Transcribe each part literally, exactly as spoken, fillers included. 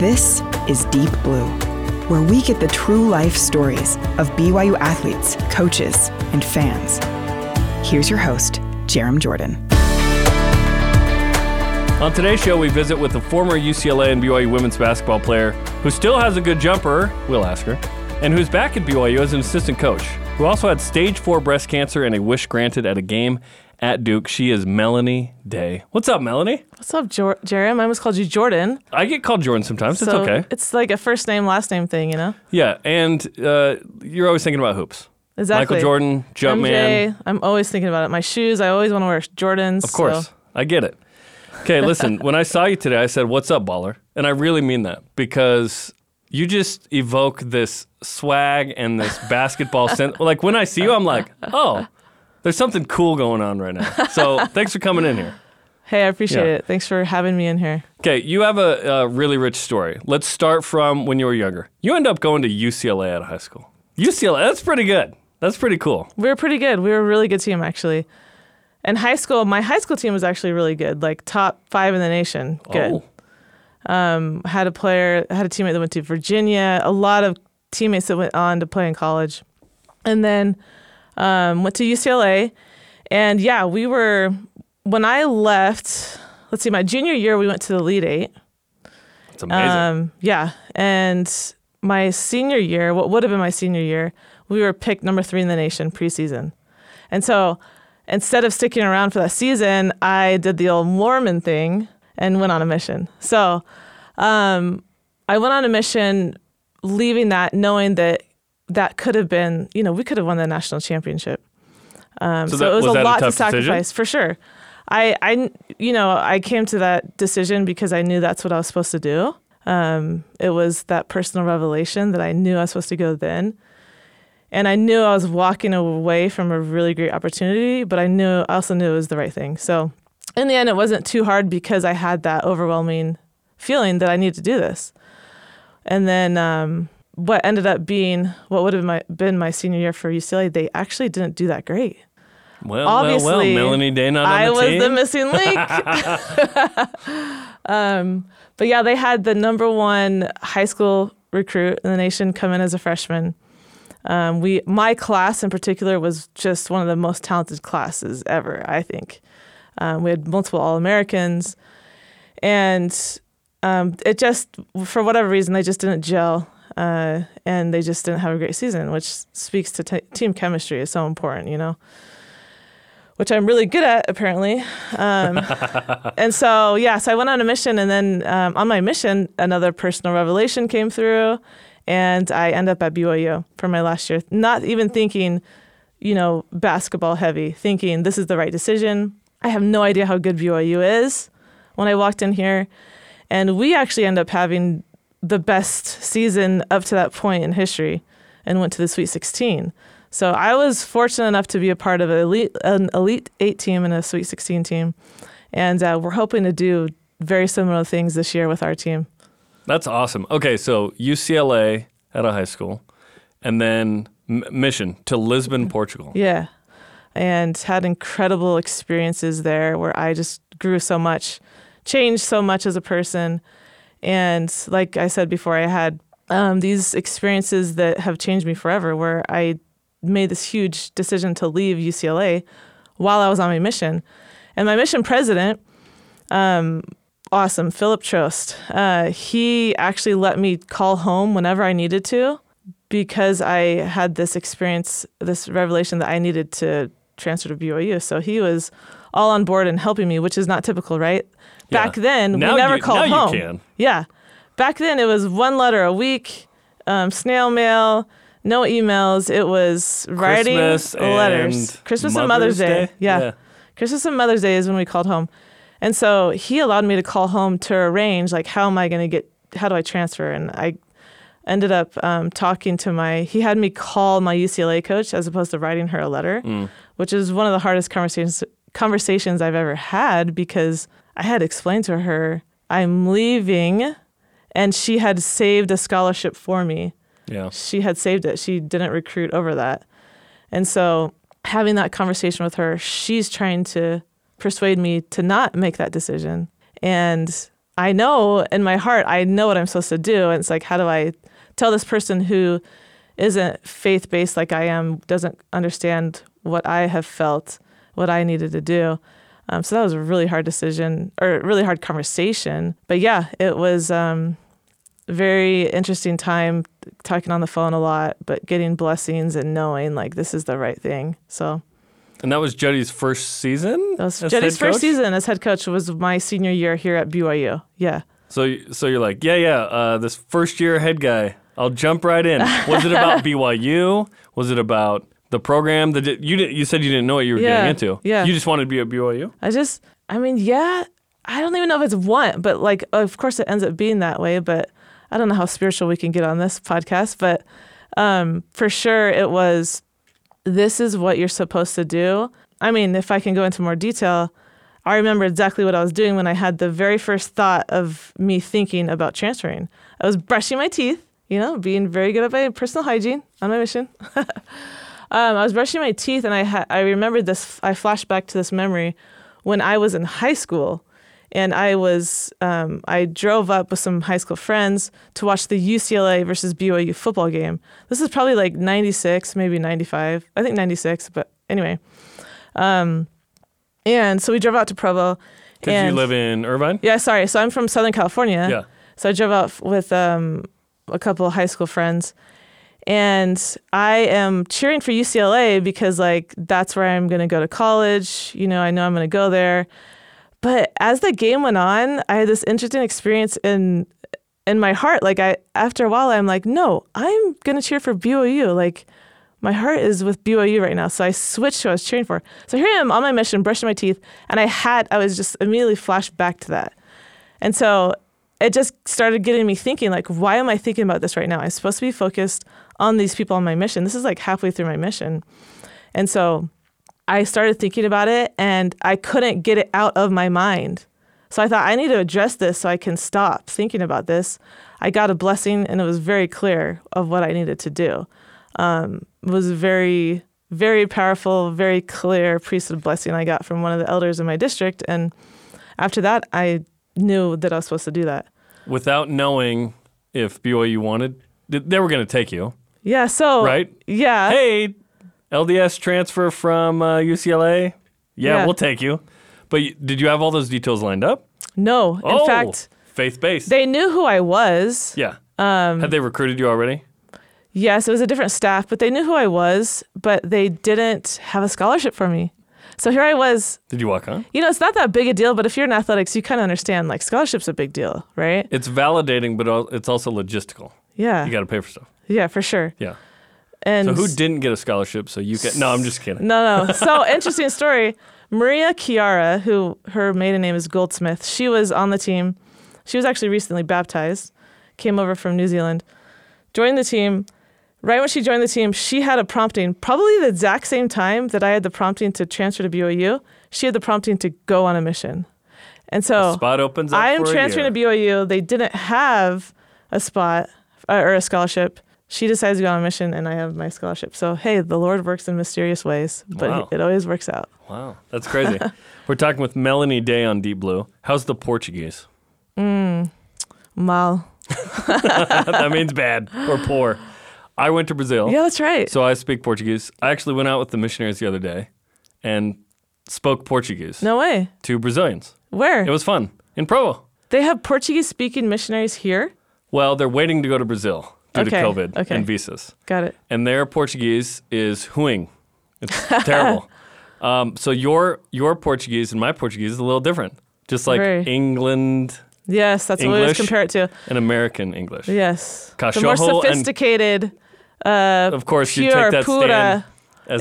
This is Deep Blue, where we get the true life stories of B Y U athletes, coaches, and fans. Here's your host, Jeremy Jordan. On today's show, we visit with a former U C L A and B Y U women's basketball player who still has a good jumper, we'll ask her, and who's back at B Y U as an assistant coach, who also had stage four breast cancer and a wish granted at a game at Duke. She is Melanie Day. What's up, Melanie? What's up, Jer- Jerem? I almost called you Jordan. I get called Jordan sometimes. So it's okay. It's like a first name, last name thing, you know? Yeah, and uh, you're always thinking about hoops. Exactly. Michael Jordan, Jumpman. I'm always thinking about it. My shoes, I always want to wear Jordans. Of course. So. I get it. Okay, listen, when I saw you today, I said, what's up, baller? And I really mean that because you just evoke this swag and this basketball sense. Like, when I see you, I'm like, oh, there's something cool going on right now. So thanks for coming in here. Hey, I appreciate yeah. it. Thanks for having me in here. Okay, you have a, a really rich story. Let's start from when you were younger. You end up going to U C L A out of high school. U C L A, that's pretty good. That's pretty cool. We were pretty good. We were a really good team, actually. In high school, my high school team was actually really good, like top five in the nation. Good. Oh. Um, had a player, had a teammate that went to Virginia, a lot of teammates that went on to play in college. And then um, went to U C L A. And yeah, we were, when I left, let's see, my junior year, we went to the Elite Eight. That's amazing. Um, yeah. And my senior year, what would have been my senior year, we were picked number three in the nation preseason. And so, instead of sticking around for that season, I did the old Mormon thing and went on a mission. So um, I went on a mission leaving that, knowing that that could have been, you know, we could have won the national championship. Um, so, so that, it was, was a lot a to sacrifice, decision? for sure. I, I, you know, I came to that decision because I knew that's what I was supposed to do. Um, it was that personal revelation that I knew I was supposed to go then. And I knew I was walking away from a really great opportunity, but I knew I also knew it was the right thing. So in the end, it wasn't too hard because I had that overwhelming feeling that I needed to do this. And then um, what ended up being what would have my, been my senior year for U C L A, they actually didn't do that great. Well, Obviously, well, well, Melanie Day not on I the team. I was the missing link. um, but yeah, they had the number one high school recruit in the nation come in as a freshman. Um, we, my class in particular was just one of the most talented classes ever, I think. Um, we had multiple All-Americans, and um, it just, for whatever reason, they just didn't gel, uh, and they just didn't have a great season, which speaks to t- team chemistry is so important, you know, which I'm really good at, apparently. Um, and so, yeah, so I went on a mission, and then um, on my mission, another personal revelation came through. And I end up at B Y U for my last year, not even thinking, you know, basketball heavy, thinking this is the right decision. I have no idea how good B Y U is when I walked in here. And we actually end up having the best season up to that point in history and went to the Sweet sixteen. So I was fortunate enough to be a part of an Elite, an elite Eight team and a Sweet sixteen team. And uh, we're hoping to do very similar things this year with our team. That's awesome. Okay, so U C L A at a high school, and then m- mission to Lisbon, Portugal. Yeah, and had incredible experiences there where I just grew so much, changed so much as a person. And like I said before, I had um, these experiences that have changed me forever where I made this huge decision to leave U C L A while I was on my mission. And my mission president... Um, Awesome. Philip Trost. Uh, he actually let me call home whenever I needed to because I had this experience, this revelation that I needed to transfer to B Y U. So he was all on board and helping me, which is not typical, right? Yeah. Back then, now we never you, called now home. You can. Yeah. Back then, it was one letter a week, um, snail mail, no emails. It was writing Christmas letters. And Christmas Mother's and Mother's Day. Day? Yeah. yeah. Christmas and Mother's Day is when we called home. And so he allowed me to call home to arrange, like, how am I going to get, how do I transfer? And I ended up um, talking to my, he had me call my U C L A coach as opposed to writing her a letter, mm. which is one of the hardest conversations conversations I've ever had because I had explained to her, I'm leaving, and she had saved a scholarship for me. Yeah, she had saved it. She didn't recruit over that. And so having that conversation with her, she's trying to persuade me to not make that decision. And I know in my heart, I know what I'm supposed to do. And it's like, how do I tell this person who isn't faith-based like I am, doesn't understand what I have felt, what I needed to do. Um, so that was a really hard decision or really hard conversation. But yeah, it was um, very interesting time talking on the phone a lot, but getting blessings and knowing like this is the right thing. So. And that was Juddy's first season? That was Juddy's first season as head coach was my senior year here at B Y U. Yeah. So so you're like, yeah, yeah, uh, this first year head guy, I'll jump right in. Was it about B Y U? Was it about the program? The, you did, you said you didn't know what you were yeah, getting into. Yeah. You just wanted to be at B Y U? I just, I mean, yeah, I don't even know if it's want, but like, of course it ends up being that way, but I don't know how spiritual we can get on this podcast, but um, for sure it was, this is what you're supposed to do. I mean, if I can go into more detail, I remember exactly what I was doing when I had the very first thought of me thinking about transferring. I was brushing my teeth, you know, being very good at my personal hygiene on my mission. um, I was brushing my teeth and I ha- I remembered this, I flashed back to this memory when I was in high school and I was, um, I drove up with some high school friends to watch the U C L A versus B Y U football game. This is probably like ninety-six, maybe ninety-five, I think ninety-six, but anyway. Um, and so we drove out to Provo. Because you live in Irvine? Yeah, sorry. So I'm from Southern California. Yeah. So I drove out with, um, a couple of high school friends. And I am cheering for U C L A because, like, that's where I'm going to go to college. You know, I know I'm going to go there. But as the game went on, I had this interesting experience in in my heart. Like, I after a while, I'm like, no, I'm going to cheer for B Y U. Like, my heart is with B Y U right now. So I switched to what I was cheering for. So here I am on my mission, brushing my teeth. And I had, I was just immediately flashed back to that. And so it just started getting me thinking, like, why am I thinking about this right now? I'm supposed to be focused on these people on my mission. This is like halfway through my mission. And so I started thinking about it and I couldn't get it out of my mind. So I thought, I need to address this so I can stop thinking about this. I got a blessing and it was very clear of what I needed to do. Um, it was very, very powerful, very clear priesthood blessing I got from one of the elders in my district. And after that, I knew that I was supposed to do that. Without knowing if B Y U wanted, they were going to take you. Yeah, so. Right? Yeah. Hey, L D S transfer from uh, U C L A. Yeah, yeah, we'll take you. But you, did you have all those details lined up? No. Oh, in fact, faith-based. They knew who I was. Yeah. Um, Had they recruited you already? Yes, it was a different staff, but they knew who I was, but they didn't have a scholarship for me. So here I was. Did you walk on? You know, it's not that big a deal, but if you're in athletics, you kind of understand, like, scholarship's a big deal, right? It's validating, but it's also logistical. Yeah. You got to pay for stuff. Yeah, for sure. Yeah. And so who didn't get a scholarship so you can... No, I'm just kidding. No, no. So interesting story. Maria Chiara, who her maiden name is Goldsmith, she was on the team. She was actually recently baptized, came over from New Zealand, joined the team. Right when she joined the team, she had a prompting, probably the exact same time that I had the prompting to transfer to B Y U, she had the prompting to go on a mission. And so the spot opens up I am for transferring to B Y U. They didn't have a spot uh, or a scholarship. She decides to go on a mission, and I have my scholarship. So, hey, the Lord works in mysterious ways, but wow. It always works out. Wow, that's crazy. We're talking with Melanie Day on Deep Blue. How's the Portuguese? Mm, mal. That means bad or poor. I went to Brazil. Yeah, that's right. So I speak Portuguese. I actually went out with the missionaries the other day and spoke Portuguese. No way. To Brazilians. Where? It was fun. In Provo. They have Portuguese-speaking missionaries here? Well, they're waiting to go to Brazil due okay. to COVID okay. and visas. Got it. And their Portuguese is ruim. It's terrible. Um, so your your Portuguese and my Portuguese is a little different. Just like Very. England... Yes, that's English, what we always compare it to. And American English. Yes. Cachorro, the more sophisticated... Uh, of course, you take that stand as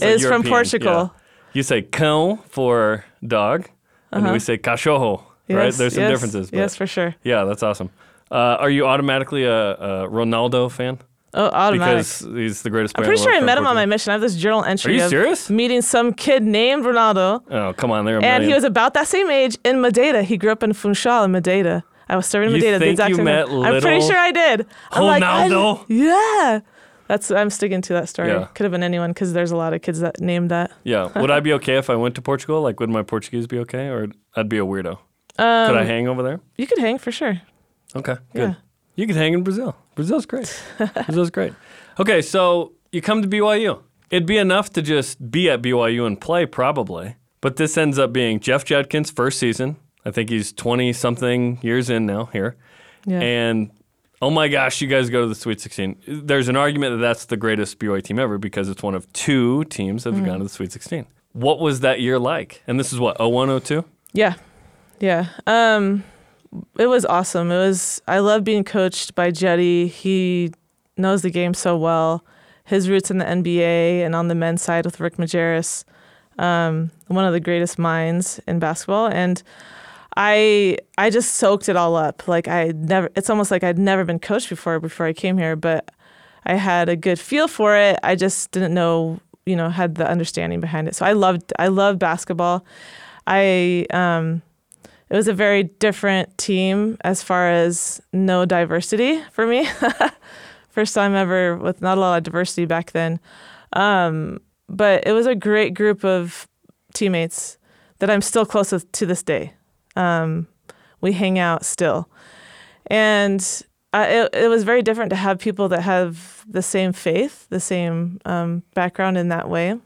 a European. Is from Portugal. Yeah. You say cão for dog, uh-huh. and we say cachorro, yes, right? There's some yes, differences. But yes, for sure. Yeah, that's awesome. Uh, are you automatically a, a Ronaldo fan? Oh, automatic. Because he's the greatest player. I'm pretty sure I met him on my mission. I have this journal entry. Are you of serious? Meeting some kid named Ronaldo. Oh, come on. There are millions. And he was about that same age in Madeira. He grew up in Funchal in Madeira. I was serving in Madeira. You think the exact you met little I'm pretty sure I did. I'm Ronaldo? Like, yeah. That's I'm sticking to that story. Yeah. Could have been anyone because there's a lot of kids that named that. Yeah. Would I be okay if I went to Portugal? Like, would my Portuguese be okay? Or I'd be a weirdo? Um, could I hang over there? You could hang for sure. Okay, good. Yeah. You could hang in Brazil. Brazil's great. Brazil's great. Okay, so you come to B Y U. It'd be enough to just be at B Y U and play probably, but this ends up being Jeff Judkins' first season. I think he's twenty-something years in now here. Yeah. And, oh my gosh, you guys go to the Sweet sixteen. There's an argument that that's the greatest B Y U team ever because it's one of two teams that have mm-hmm. gone to the Sweet sixteen. What was that year like? And this is what, oh one, oh two? Yeah. Yeah. Um, it was awesome. It was. I love being coached by Jetty. He knows the game so well. His roots in the N B A and on the men's side with Rick Majerus, um, one of the greatest minds in basketball. And I I just soaked it all up. Like I never. It's almost like I'd never been coached before before I came here, but I had a good feel for it. I just didn't know, you know, had the understanding behind it. So I loved. I loved basketball. I. Um, It was a very different team as far as no diversity for me. First time ever with not a lot of diversity back then. Um, but it was a great group of teammates that I'm still close with to this day. Um, we hang out still. And uh, it, it was very different to have people that have the same faith, the same um, background in that way.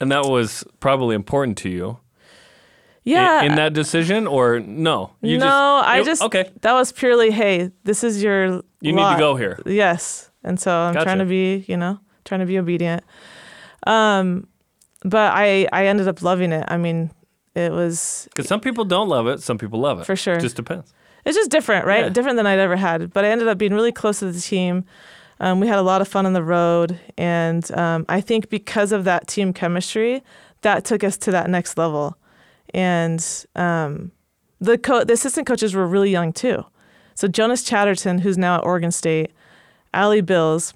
And that was probably important to you. Yeah. In, in that decision or no? You no, just, I just, okay. That was purely, hey, this is your You lot. Need to go here. Yes. And so I'm gotcha. trying to be, you know, trying to be obedient. Um, but I, I ended up loving it. I mean, it was. Because some people don't love it. Some people love it. For sure. It just depends. It's just different, right? Yeah. Different than I'd ever had. But I ended up being really close to the team. Um, we had a lot of fun on the road. And um, I think because of that team chemistry, that took us to that next level. And um, the co- the assistant coaches were really young, too. So Jonas Chatterton, who's now at Oregon State, Allie Bills.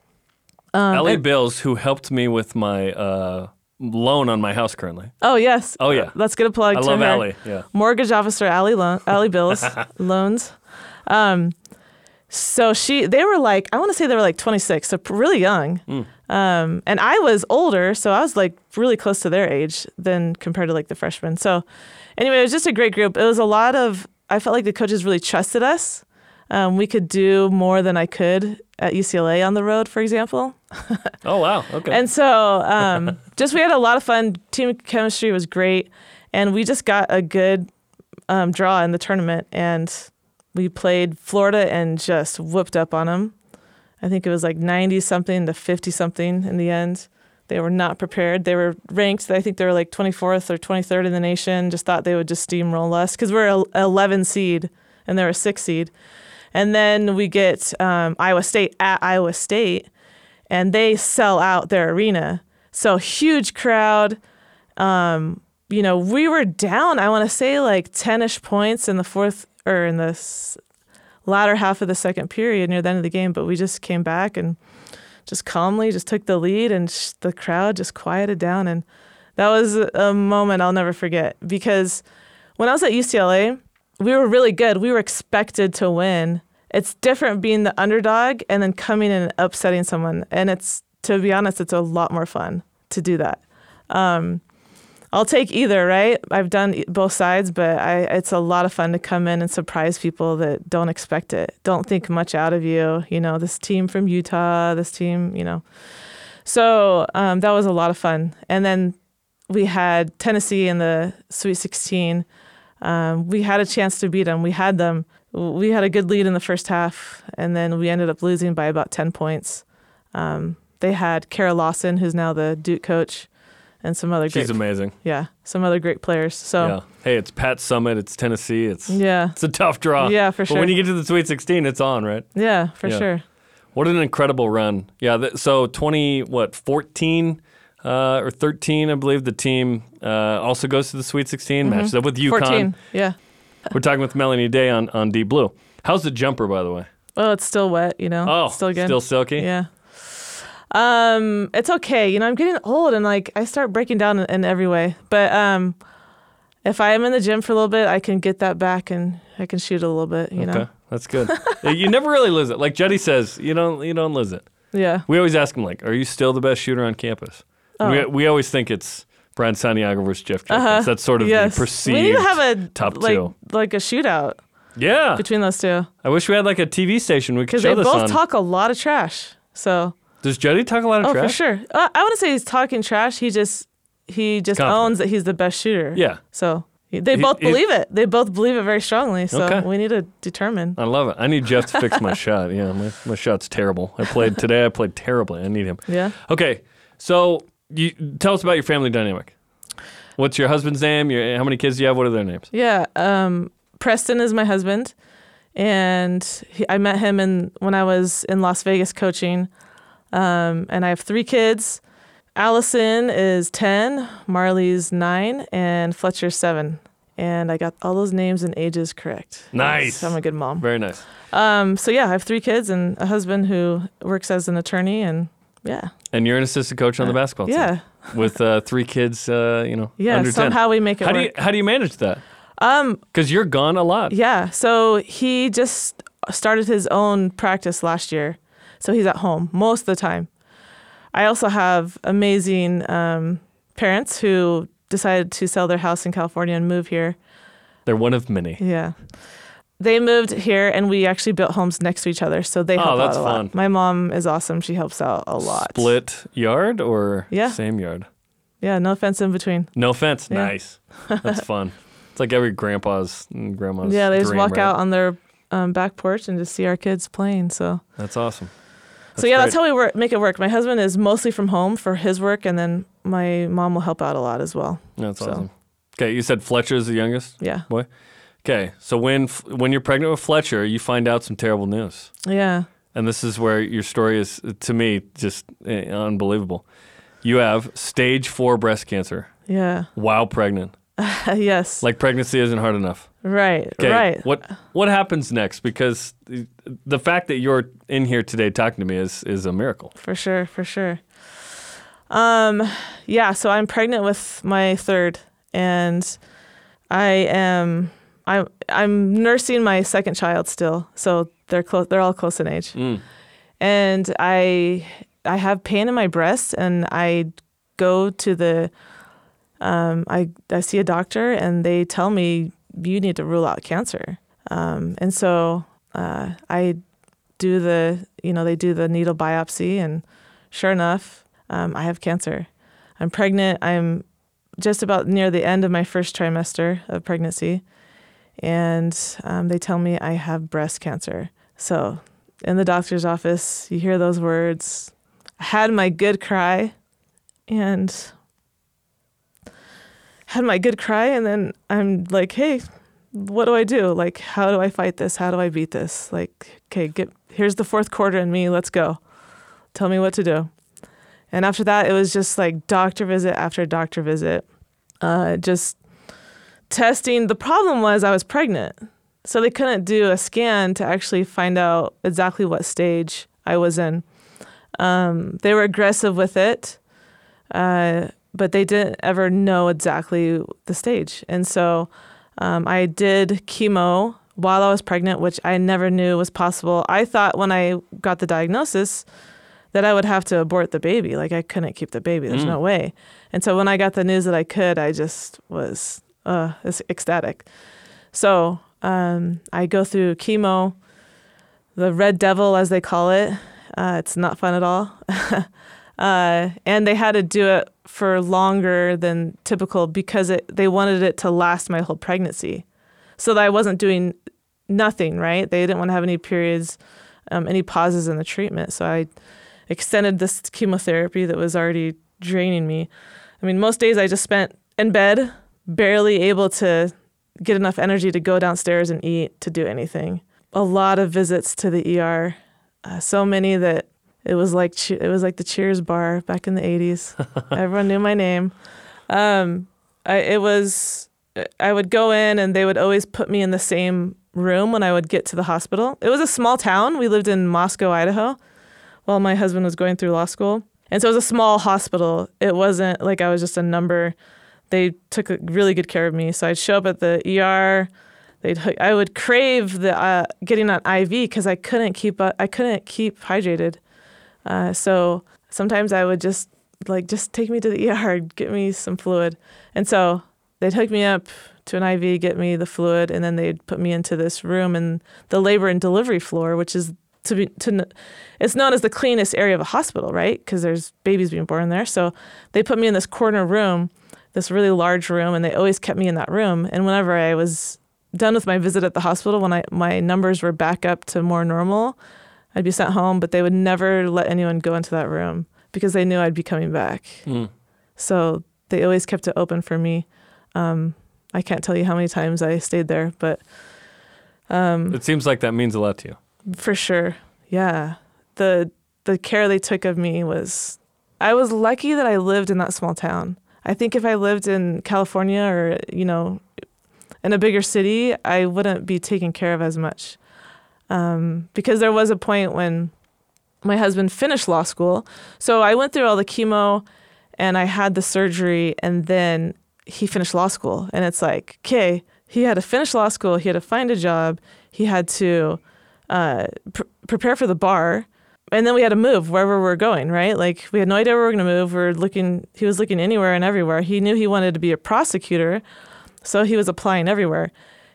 Um, Allie and- Bills, who helped me with my uh, loan on my house currently. Oh, yes. Oh, yeah. Let's get a plug I to love her. Allie, yeah. Mortgage officer Allie, Lo- Allie Bills, loans. Um, so she, they were like, I want to say they were like twenty-six, so really young. Mm. Um, and I was older, so I was like really close to their age than compared to like the freshmen. So anyway, it was just a great group. It was a lot of, I felt like the coaches really trusted us. Um, we could do more than I could at U C L A on the road, for example. Oh, wow. Okay. And so um, just, we had a lot of fun. Team chemistry was great. And we just got a good um, draw in the tournament. And we played Florida and just whooped up on them. I think it was like ninety-something to fifty-something in the end. They were not prepared. They were ranked. I think they were like twenty-fourth or twenty-third in the nation. Just thought they would just steamroll us because we're an eleven seed and they're a six seed. And then we get um, Iowa State at Iowa State, and they sell out their arena. So huge crowd. Um, you know, we were down, I want to say like ten-ish points in the fourth or in the latter half of the second period near the end of the game, but we just came back and just calmly just took the lead, and sh- the crowd just quieted down. And that was a moment I'll never forget, because when I was at U C L A, we were really good. We were expected to win. It's different being the underdog and then coming in and upsetting someone. And it's, to be honest, it's a lot more fun to do that. Um, I'll take either, right? I've done both sides, but I, it's a lot of fun to come in and surprise people that don't expect it, don't think much out of you. You know, this team from Utah, this team, you know. So um, that was a lot of fun. And then we had Tennessee in the Sweet sixteen. Um, we had a chance to beat them. We had them. We had a good lead in the first half, and then we ended up losing by about ten points. Um, they had Kara Lawson, who's now the Duke coach. And some other great. She's amazing. Yeah, some other great players. So yeah. Hey, it's Pat Summit. It's Tennessee. It's yeah. It's a tough draw. Yeah, for sure. But when you get to the Sweet sixteen, it's on, right? Yeah, for yeah. sure. What an incredible run. Yeah. Th- so twenty what fourteen uh, or thirteen, I believe the team uh, also goes to the Sweet sixteen, mm-hmm. matches up with UConn. Fourteen. Yeah. We're talking with Melanie Day on on Deep Blue. How's the jumper, by the way? Well, it's still wet. You know. Oh, it's still good. Still silky. Yeah. Um, it's okay. You know, I'm getting old and like I start breaking down in, in every way, but, um, if I am in the gym for a little bit, I can get that back and I can shoot a little bit, you okay. know? That's good. You never really lose it. Like Jetty says, you don't, you don't lose it. Yeah. We always ask him like, are you still the best shooter on campus? Oh. We, we always think it's Brian Santiago versus Jeff Judkins. Uh-huh. That's sort of yes. the perceived we need to have a, top like, two. Like a shootout. Yeah. Between those two. I wish we had like a T V station we could show this on. Because they both talk a lot of trash. So. Does Jody talk a lot of oh, trash? Oh, for sure. Uh, I wouldn't say he's talking trash. He just he just Confident. owns that he's the best shooter. Yeah. So they he, both believe it. They both believe it very strongly. So okay. we need to determine. I love it. I need Jeff to fix my shot. Yeah, my, my shot's terrible. I played today. I played terribly. I need him. Yeah. Okay. So you, tell us about your family dynamic. What's your husband's name? Your, how many kids do you have? What are their names? Yeah. Um, Preston is my husband, and he, I met him in when I was in Las Vegas coaching. Um, and I have three kids. Allison is ten, Marley's nine, and Fletcher's seven. And I got all those names and ages correct. Nice. Yes, I'm a good mom. Very nice. Um, so yeah, I have three kids and a husband who works as an attorney, and yeah. And you're an assistant coach on the basketball team. Yeah. With uh, three kids, uh, you know, yeah, under ten. Yeah, somehow we make it how work. Do you, how do you manage that? Um, because you're gone a lot. Yeah. So he just started his own practice last year. So he's at home most of the time. I also have amazing um, parents who decided to sell their house in California and move here. They're one of many. Yeah. They moved here, and we actually built homes next to each other, so they help oh, that's out a fun. lot. My mom is awesome. She helps out a lot. Split yard or yeah. same yard? Yeah, no fence in between. No fence. Yeah. Nice. That's fun. It's like every grandpa's and grandma's Yeah, they just dream, walk right? out on their um, back porch and just see our kids playing. So that's awesome. That's so yeah, great. That's how we work, make it work. My husband is mostly from home for his work, and then my mom will help out a lot as well. That's so. awesome. Okay, you said Fletcher's the youngest? Yeah. Boy? Okay, so when when you're pregnant with Fletcher, you find out some terrible news. Yeah. And this is where your story is, to me, just unbelievable. You have stage four breast cancer. Yeah. While pregnant. Yes. Like pregnancy isn't hard enough. Right, okay, right. What what happens next? Because the fact that you're in here today talking to me is, is a miracle. For sure, for sure. Um, yeah, so I'm pregnant with my third, and I am I I'm nursing my second child still. So they're close. They're all close in age, mm. and I I have pain in my breast, and I go to the um I I see a doctor, and they tell me, you need to rule out cancer. Um, and so uh, I do the, you know, they do the needle biopsy, and sure enough, um, I have cancer. I'm pregnant. I'm just about near the end of my first trimester of pregnancy. And um, they tell me I have breast cancer. So in the doctor's office, you hear those words. I had my good cry and... had my good cry, and then I'm like, hey, what do I do? Like, how do I fight this? How do I beat this? Like, okay, get here's the fourth quarter in me. Let's go. Tell me what to do. And after that, it was just like doctor visit after doctor visit, uh, just testing. The problem was I was pregnant, so they couldn't do a scan to actually find out exactly what stage I was in. Um, they were aggressive with it. Uh, but they didn't ever know exactly the stage. And so um, I did chemo while I was pregnant, which I never knew was possible. I thought when I got the diagnosis that I would have to abort the baby. Like, I couldn't keep the baby. There's mm. no way. And so when I got the news that I could, I just was uh, ecstatic. So um, I go through chemo, the red devil, as they call it. Uh, it's not fun at all. Uh, and they had to do it for longer than typical because it, they wanted it to last my whole pregnancy. So that I wasn't doing nothing, right? They didn't want to have any periods, um, any pauses in the treatment. So I extended this chemotherapy that was already draining me. I mean, most days I just spent in bed, barely able to get enough energy to go downstairs and eat, to do anything. A lot of visits to the E R, uh, so many that It was like it was like the Cheers bar back in the eighties. Everyone knew my name. Um, I, it was I would go in, and they would always put me in the same room when I would get to the hospital. It was a small town. We lived in Moscow, Idaho, while my husband was going through law school, and so it was a small hospital. It wasn't like I was just a number. They took really good care of me. So I'd show up at the E R. They'd, I would crave the uh, getting on I V because I couldn't keep uh, I couldn't keep hydrated. Uh, so sometimes I would just like, just take me to the E R, get me some fluid. And so they'd hook me up to an I V, get me the fluid, and then they'd put me into this room in the labor and delivery floor, which is to be to, it's known as the cleanest area of a hospital, right? Because there's babies being born there. So they put me in this corner room, this really large room, and they always kept me in that room. And whenever I was done with my visit at the hospital, when I my numbers were back up to more normal, I'd be sent home, but they would never let anyone go into that room because they knew I'd be coming back. Mm. So they always kept it open for me. Um, I can't tell you how many times I stayed there, but... Um, it seems like that means a lot to you. For sure, yeah. The the care they took of me was... I was lucky that I lived in that small town. I think if I lived in California or, you know, in a bigger city, I wouldn't be taken care of as much. Um, because there was a point when my husband finished law school. So I went through all the chemo and I had the surgery, and then he finished law school. And it's like, okay, he had to finish law school. He had to find a job. He had to uh, pr- prepare for the bar. And then we had to move wherever we were going, right? Like, we had no idea where we were going to move. We were looking, he was looking anywhere and everywhere. He knew he wanted to be a prosecutor, so he was applying everywhere.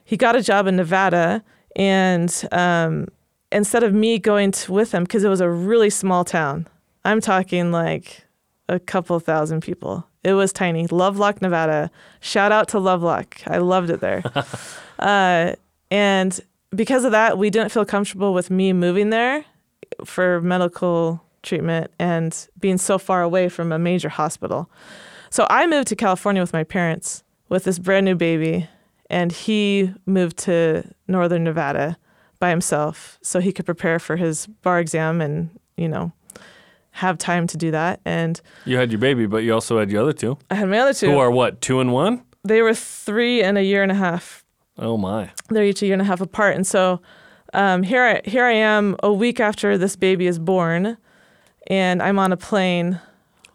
He got a job in Nevada, and um, instead of me going to, with him, because it was a really small town, I'm talking like a couple thousand people. It was tiny. Lovelock, Nevada. Shout out to Lovelock. I loved it there. uh, and because of that, we didn't feel comfortable with me moving there for medical treatment and being so far away from a major hospital. So I moved to California with my parents with this brand new baby, and he moved to Northern Nevada by himself so he could prepare for his bar exam and, you know, have time to do that. And you had your baby, but you also had your other two. I had my other two. Who are what, two and one? They were three and a year and a half. Oh my. They're each a year and a half apart. And so Um, here, I, here I am a week after this baby is born, and I'm on a plane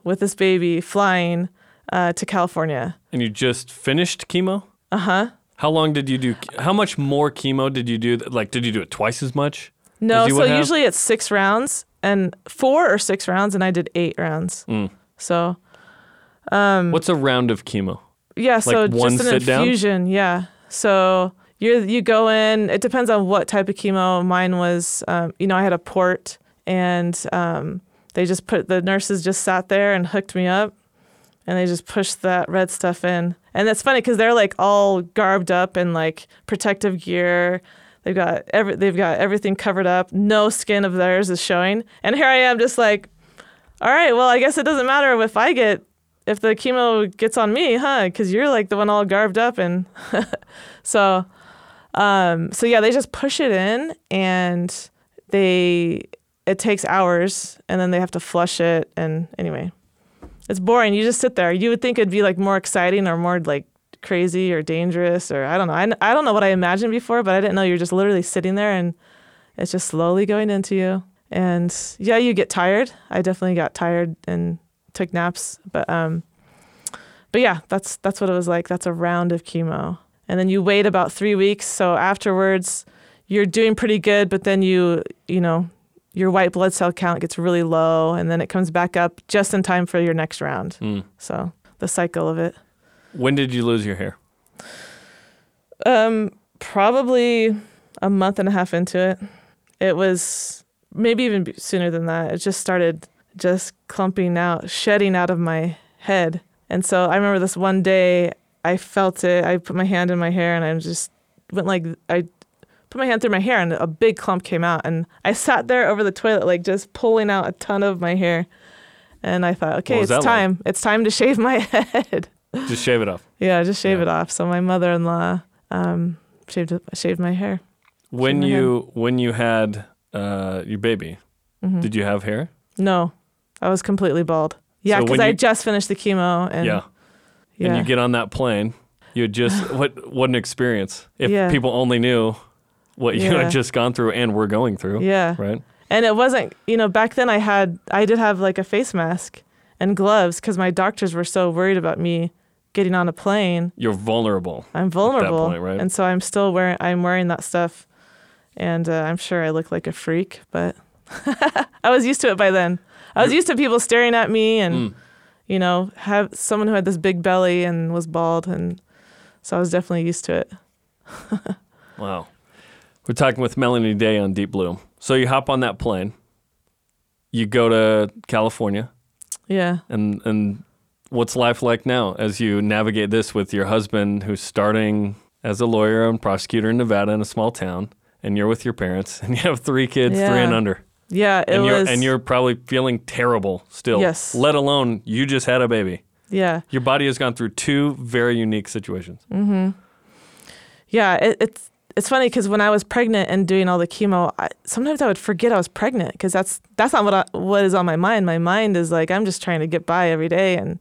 with this baby flying uh, to California. And you just finished chemo? Uh-huh. How long did you do, how much more chemo did you do? Like, did you do it twice as much? No, as you so would have? Usually it's six rounds, and four or six rounds, and I did eight rounds. Mm. So. Um, What's a round of chemo? Yeah, like so one just an infusion, down? Yeah. So... You you go in, it depends on what type of chemo. Mine was, um, you know, I had a port, and um, they just put, the nurses just sat there and hooked me up, and they just pushed that red stuff in. And that's funny because they're like all garbed up in like protective gear. They've got every, they've got everything covered up. No skin of theirs is showing. And here I am just like, all right, well, I guess it doesn't matter if I get, if the chemo gets on me, huh? Because you're like the one all garbed up. And so... Um, so yeah, they just push it in, and they, it takes hours, and then they have to flush it. And anyway, it's boring. You just sit there. You would think it'd be like more exciting or more like crazy or dangerous, or I don't know. I, I don't know what I imagined before, but I didn't know you're just literally sitting there and it's just slowly going into you. And yeah, you get tired. I definitely got tired and took naps, but, um, but yeah, that's, that's what it was like. That's a round of chemo. And then you wait about three weeks. So afterwards, you're doing pretty good, but then you, you know, your white blood cell count gets really low, and then it comes back up just in time for your next round. Mm. So the cycle of it. When did you lose your hair? Um, probably a month and a half into it. It was maybe even sooner than that. It just started just clumping out, shedding out of my head. And so I remember this one day, I felt it. I put my hand in my hair, and I just went like, I put my hand through my hair, and a big clump came out. And I sat there over the toilet, like just pulling out a ton of my hair. And I thought, okay, it's time. Like? It's time to shave my head. Just shave it off. Yeah, just shave yeah. it off. So my mother-in-law um, shaved shaved my hair. When you head. when you had uh, your baby, mm-hmm. did you have hair? No, I was completely bald. Yeah, because so you... I just finished the chemo and. Yeah. Yeah. And you get on that plane, you had just, what what an experience. If yeah. people only knew what you yeah. had just gone through and were going through. Yeah. Right? And it wasn't, you know, back then I had, I did have like a face mask and gloves because my doctors were so worried about me getting on a plane. You're vulnerable. I'm vulnerable. At that point, right? And so I'm still wearing, I'm wearing that stuff. And uh, I'm sure I look like a freak, but I was used to it by then. I was You're... used to people staring at me and... Mm. you know, have someone who had this big belly and was bald, and so I was definitely used to it. Wow. We're talking with Melanie Day on Deep Blue. So you hop on that plane, you go to California. Yeah. And and what's life like now as you navigate this with your husband, who's starting as a lawyer and prosecutor in Nevada in a small town, and you're with your parents, and you have three kids, yeah. three and under. Yeah, it and you're, was. And you're probably feeling terrible still. Yes. Let alone you just had a baby. Yeah. Your body has gone through two very unique situations. Mm-hmm. Yeah, it, it's it's funny because when I was pregnant and doing all the chemo, I, sometimes I would forget I was pregnant because that's that's not what I, what is on my mind. My mind is like, I'm just trying to get by every day and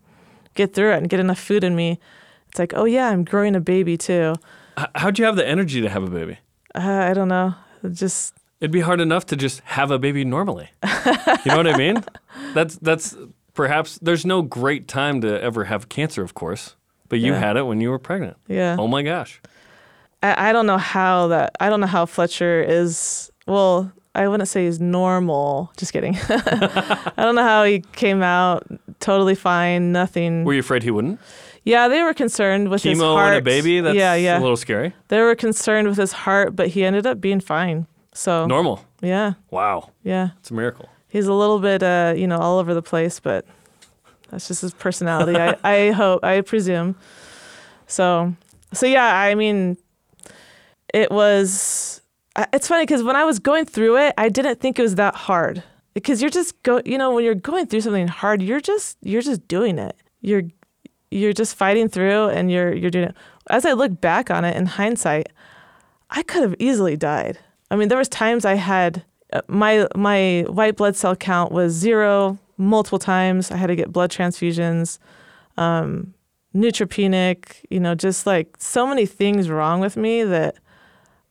get through it and get enough food in me. It's like, oh yeah, I'm growing a baby too. How'd you have the energy to have a baby? Uh, I don't know. It just... It'd be hard enough to just have a baby normally. You know what I mean? That's that's perhaps, there's no great time to ever have cancer, of course, but you yeah. had it when you were pregnant. Yeah. Oh my gosh. I, I don't know how that, I don't know how Fletcher is, well, I wouldn't say he's normal. Just kidding. I don't know how he came out totally fine, nothing. Were you afraid he wouldn't? Yeah, they were concerned with Chemo his heart. Chemo and a baby? That's yeah, yeah. a little scary. They were concerned with his heart, but he ended up being fine. So normal. Yeah. Wow. Yeah. It's a miracle. He's a little bit, uh, you know, all over the place, but that's just his personality. I, I hope, I presume. So, so yeah. I mean, it was. It's funny because when I was going through it, I didn't think it was that hard because you're just go. You know, when you're going through something hard, you're just you're just doing it. You're you're just fighting through, and you're you're doing it. As I look back on it in hindsight, I could have easily died. I mean, there was times I had, uh, my my white blood cell count was zero multiple times. I had to get blood transfusions, um, neutropenic, you know, just like so many things wrong with me that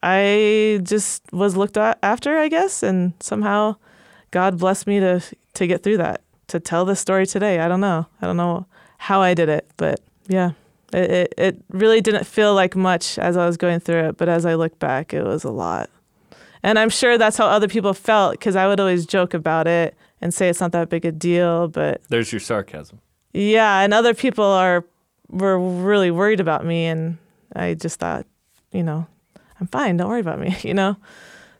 I just was looked at after, I guess. And somehow God blessed me to, to get through that, to tell this story today. I don't know. I don't know how I did it, but yeah. It, it, it really didn't feel like much as I was going through it, but as I look back, it was a lot. And I'm sure that's how other people felt, because I would always joke about it and say it's not that big a deal, but... There's your sarcasm. Yeah, and other people are were really worried about me, and I just thought, you know, I'm fine, don't worry about me, you know?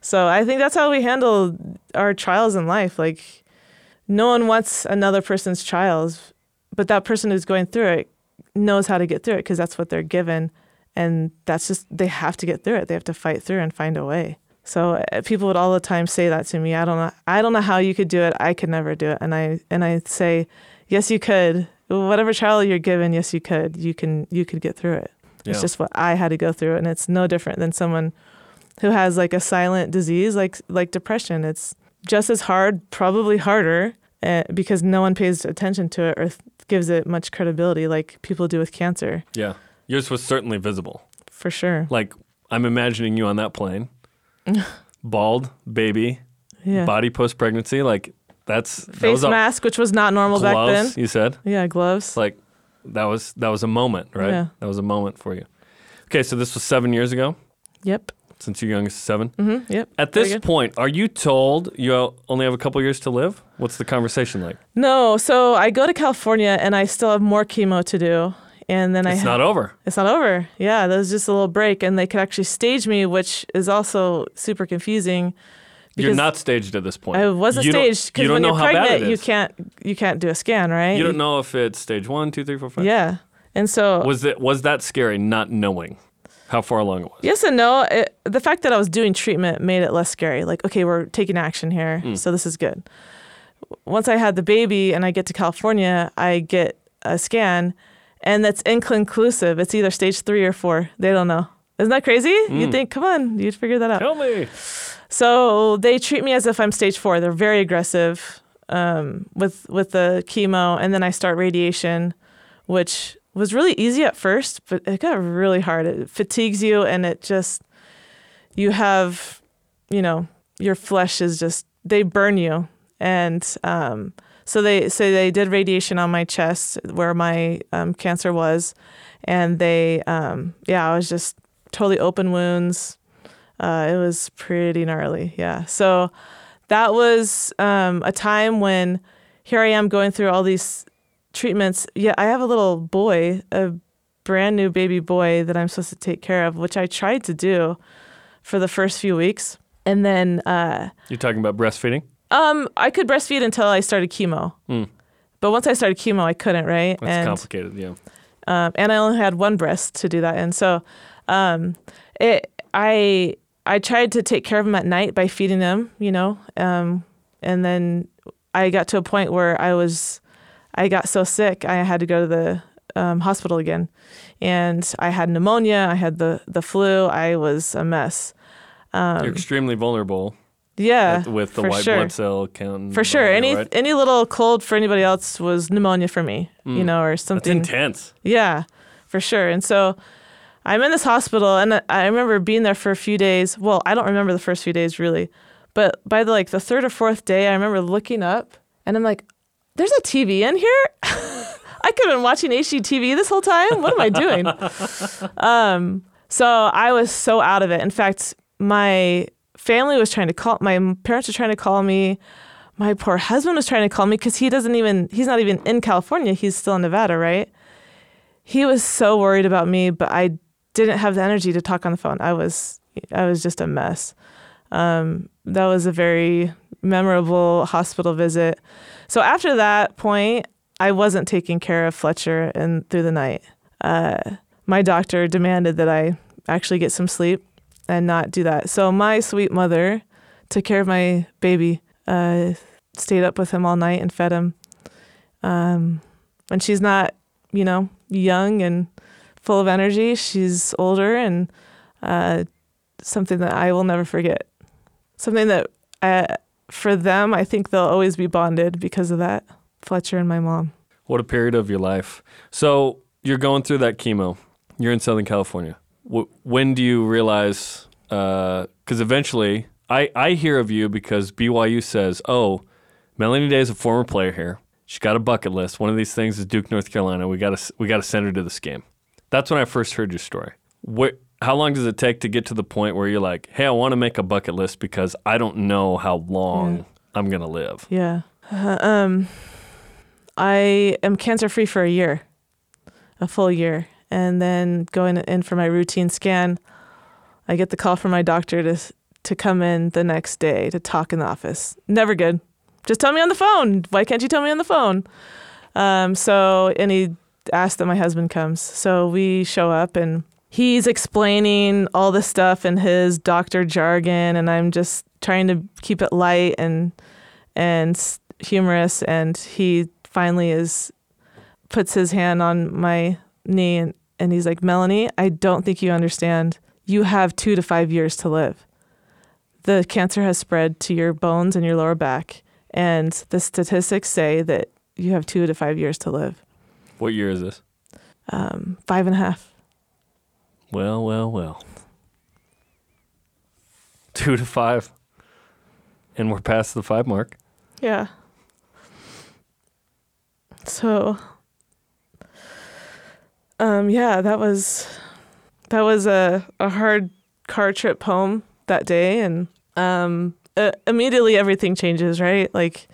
So I think that's how we handle our trials in life. Like, no one wants another person's trials, but that person who's going through it knows how to get through it, because that's what they're given, and that's just, they have to get through it. They have to fight through and find a way. So people would all the time say that to me. I don't know. I don't know how you could do it. I could never do it. And I and I say, yes, you could. Whatever trial you're given, yes, you could. You can. You could get through it. Yeah. It's just what I had to go through, and it's no different than someone who has like a silent disease, like like depression. It's just as hard, probably harder, uh, because no one pays attention to it or th- gives it much credibility, like people do with cancer. Yeah, yours was certainly visible. For sure. Like I'm imagining you on that plane. Bald, baby, yeah. Body post-pregnancy, like that's... Face that was a, mask, which was not normal gloves, back then. You said? Yeah, gloves. Like that was that was a moment, right? Yeah. That was a moment for you. Okay, so this was seven years ago? Yep. Since your youngest is seven? Mm-hmm, yep. At this point, are you told you only have a couple years to live? What's the conversation like? No, so I go to California and I still have more chemo to do. And then it's I It's not ha- over. It's not over. Yeah, there was just a little break, and they could actually stage me, which is also super confusing. You're not staged at this point. I wasn't you staged because you when you're pregnant, you can't you can't do a scan, right? You don't know if it's stage one, two, three, four, five. Yeah, and so was it was that scary not knowing how far along it was? Yes and no. It, the fact that I was doing treatment made it less scary. Like, okay, we're taking action here, mm. so this is good. Once I had the baby and I get to California, I get a scan. And that's inconclusive. It's either stage three or four. They don't know. Isn't that crazy? Mm. You'd think, come on, you'd figure that out. Tell me. So they treat me as if I'm stage four. They're very aggressive um, with with the chemo. And then I start radiation, which was really easy at first, but it got really hard. It fatigues you, and it just, you have, you know, your flesh is just, they burn you. And, um So they so they did radiation on my chest where my um, cancer was, and they um, yeah I was just totally open wounds. Uh, it was pretty gnarly, yeah. So that was um, a time when here I am going through all these treatments. Yeah, I have a little boy, a brand new baby boy that I'm supposed to take care of, which I tried to do for the first few weeks. And then... Uh, You're talking about breastfeeding? Um, I could breastfeed until I started chemo. Mm. But once I started chemo, I couldn't, right? That's and, complicated, yeah. Um, and I only had one breast to do that. And so um, it, I I tried to take care of him at night by feeding him, you know. Um, and then I got to a point where I was... I got so sick, I had to go to the um, hospital again. And I had pneumonia. I had the, the flu. I was a mess. Um, You're extremely vulnerable. Yeah, at, with the white sure. blood cell count. For sure. Any right? any little cold for anybody else was pneumonia for me, mm. you know, or something. That's intense. Yeah, for sure. And so I'm in this hospital, and I remember being there for a few days. Well, I don't remember the first few days, really. But by the like the third or fourth day, I remember looking up, and I'm like, there's a T V in here? I could have been watching H G T V this whole time. What am I doing? um, so I was so out of it. In fact, my family was trying to call, my parents were trying to call me. My poor husband was trying to call me because he doesn't even, he's not even in California. He's still in Nevada, right? He was so worried about me, but I didn't have the energy to talk on the phone. I was, I was just a mess. Um, that was a very memorable hospital visit. So after that point, I wasn't taking care of Fletcher and through the night. Uh, my doctor demanded that I actually get some sleep and not do that. So my sweet mother took care of my baby, uh, stayed up with him all night and fed him. Um, and she's not, you know, young and full of energy. She's older, and uh, something that I will never forget. Something that I, for them, I think they'll always be bonded because of that. Fletcher and my mom. What a period of your life. So you're going through that chemo. You're in Southern California. When do you realize, because uh, eventually, I, I hear of you because B Y U says, oh, Melanie Day is a former player here. She's got a bucket list. One of these things is Duke, North Carolina. We got to we got to send her to this game. That's when I first heard your story. What? How long does it take to get to the point where you're like, hey, I want to make a bucket list because I don't know how long yeah. I'm going to live? Yeah. Uh, um, I am cancer-free for a year, a full year. And then going in for my routine scan, I get the call from my doctor to to come in the next day to talk in the office. Never good. Just tell me on the phone. Why can't you tell me on the phone? Um, so, and he asked that my husband comes. So we show up, and he's explaining all this stuff in his doctor jargon, and I'm just trying to keep it light and and humorous. And he finally is puts his hand on my knee, and, and he's like, Melanie, I don't think you understand. You have two to five years to live. The cancer has spread to your bones and your lower back, and the statistics say that you have two to five years to live. What year is this? Um, five and a half. Well, well, well. Two to five. And we're past the five mark. Yeah. So, um, yeah, that was, that was a, a hard car trip home that day. And um, uh, immediately everything changes, right? Like,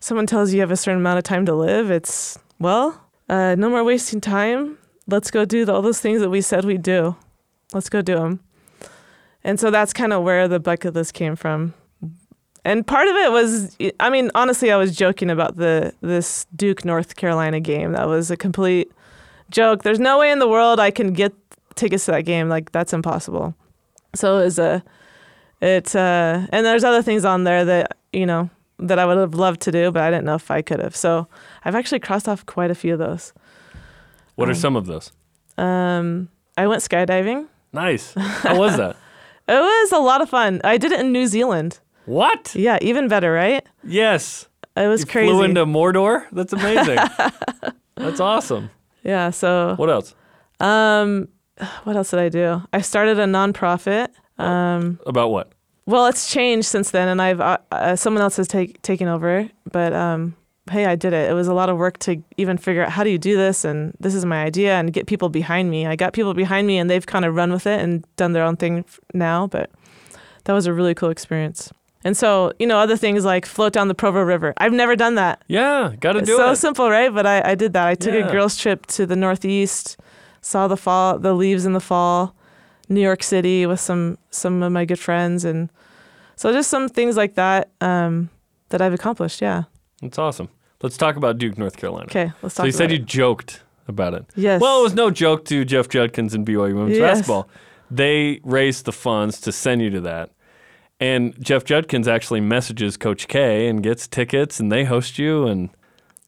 someone tells you you have a certain amount of time to live. It's, well, uh, no more wasting time. Let's go do all those things that we said we'd do. Let's go do them. And so that's kind of where the bucket list came from. And part of it was, I mean, honestly, I was joking about the this Duke, North Carolina game. That was a complete joke. There's no way in the world I can get tickets to that game. Like, that's impossible. So it was a, it's a, and there's other things on there that, you know, that I would have loved to do, but I didn't know if I could have. So I've actually crossed off quite a few of those. What are some of those? Um, I went skydiving. Nice. How was that? It was a lot of fun. I did it in New Zealand. What? Yeah, even better, right? Yes. It was you crazy. Flew into Mordor? That's amazing. That's awesome. Yeah, so. What else? Um, what else did I do? I started a nonprofit. Um, About what? Well, it's changed since then, and I've uh, someone else has take, taken over, but um hey, I did it. It was a lot of work to even figure out how do you do this, and this is my idea, and get people behind me. I got people behind me, and they've kind of run with it and done their own thing now, but that was a really cool experience. And so, you know, other things like float down the Provo River. I've never done that. Yeah, got to do it. It's so simple, right? But I, I did that. I took yeah. a girls' trip to the Northeast, saw the fall, the leaves in the fall, New York City with some, some of my good friends. And so just some things like that um, that I've accomplished, yeah. That's awesome. Let's talk about Duke, North Carolina. Okay, let's talk about it. So you said you joked about it. Yes. Well, it was no joke to Jeff Judkins and B Y U women's yes. basketball. They raised the funds to send you to that. And Jeff Judkins actually messages Coach K and gets tickets, and they host you. And